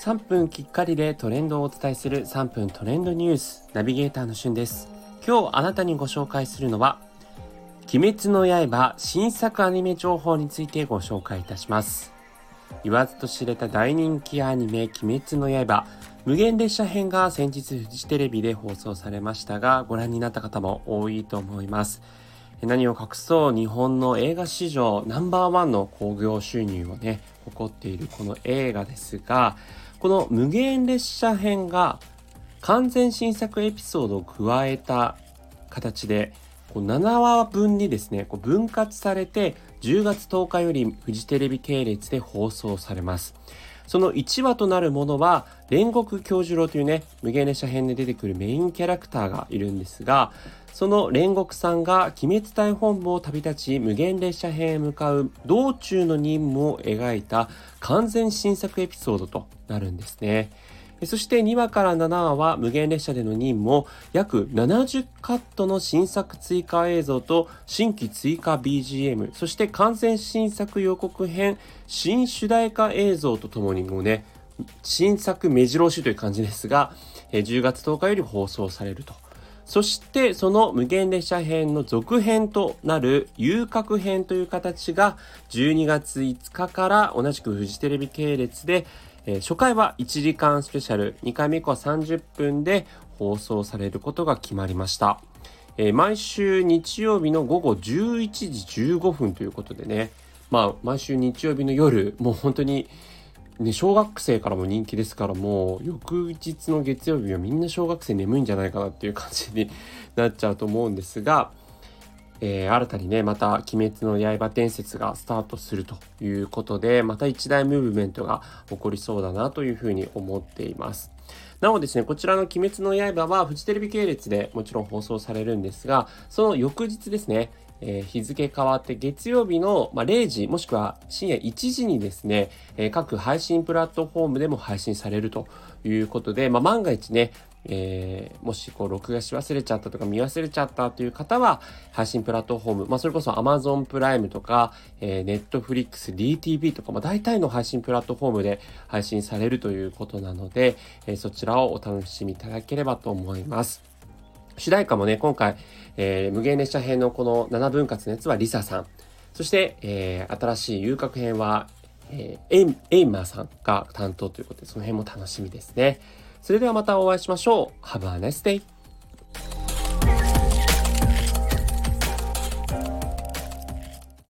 3分きっかりでトレンドをお伝えする3分トレンドニュースナビゲーターのしゅんです。今日あなたにご紹介するのは鬼滅の刃新作アニメ情報についてご紹介いたします。言わずと知れた大人気アニメ鬼滅の刃無限列車編が先日フジテレビで放送されましたが、ご覧になった方も多いと思います。何を隠そう、日本の映画史上ナンバー1の興行収入をね誇っているこの映画ですが、この無限列車編が完全新作エピソードを加えた形で7話分にですね分割されて10月10日よりフジテレビ系列で放送されます。その1話となるものは煉獄杏寿郎というね無限列車編で出てくるメインキャラクターがいるんですが、その煉獄さんが鬼滅隊本部を旅立ち無限列車編へ向かう道中の任務を描いた完全新作エピソードとなるんですね。そして2話から7話は無限列車での任務を約70カットの新作追加映像と新規追加 BGM、 そして完全新作予告編新主題歌映像とともにもうね新作目白押しという感じですが、10月10日より放送されると。そしてその無限列車編の続編となる遊郭編という形が12月5日から同じくフジテレビ系列で初回は1時間スペシャル、2回目以降は30分で放送されることが決まりました。毎週日曜日の午後11時15分ということでね、毎週日曜日の夜、もう本当に、ね、小学生からも人気ですから、もう翌日の月曜日はみんな小学生眠いんじゃないかなっていう感じになっちゃうと思うんですが、新たにねまた鬼滅の刃伝説がスタートするということで、また一大ムーブメントが起こりそうだなというふうに思っています。なおですね、こちらの鬼滅の刃はフジテレビ系列でもちろん放送されるんですが、その翌日ですね、日付変わって月曜日の0時もしくは深夜1時にですね、各配信プラットフォームでも配信されるということで、万が一ねもし録画し忘れちゃったとか見忘れちゃったという方は配信プラットフォーム、それこそ Amazon プライムとか、Netflix、DTV とか、大体の配信プラットフォームで配信されるということなので、そちらをお楽しみいただければと思います。主題歌もね今回、無限列車編のこの7分割のやつはリサさん、そして、新しい遊郭編は、エイマーさんが担当ということで、その辺も楽しみですね。それではまたお会いしましょう。Have a nice day!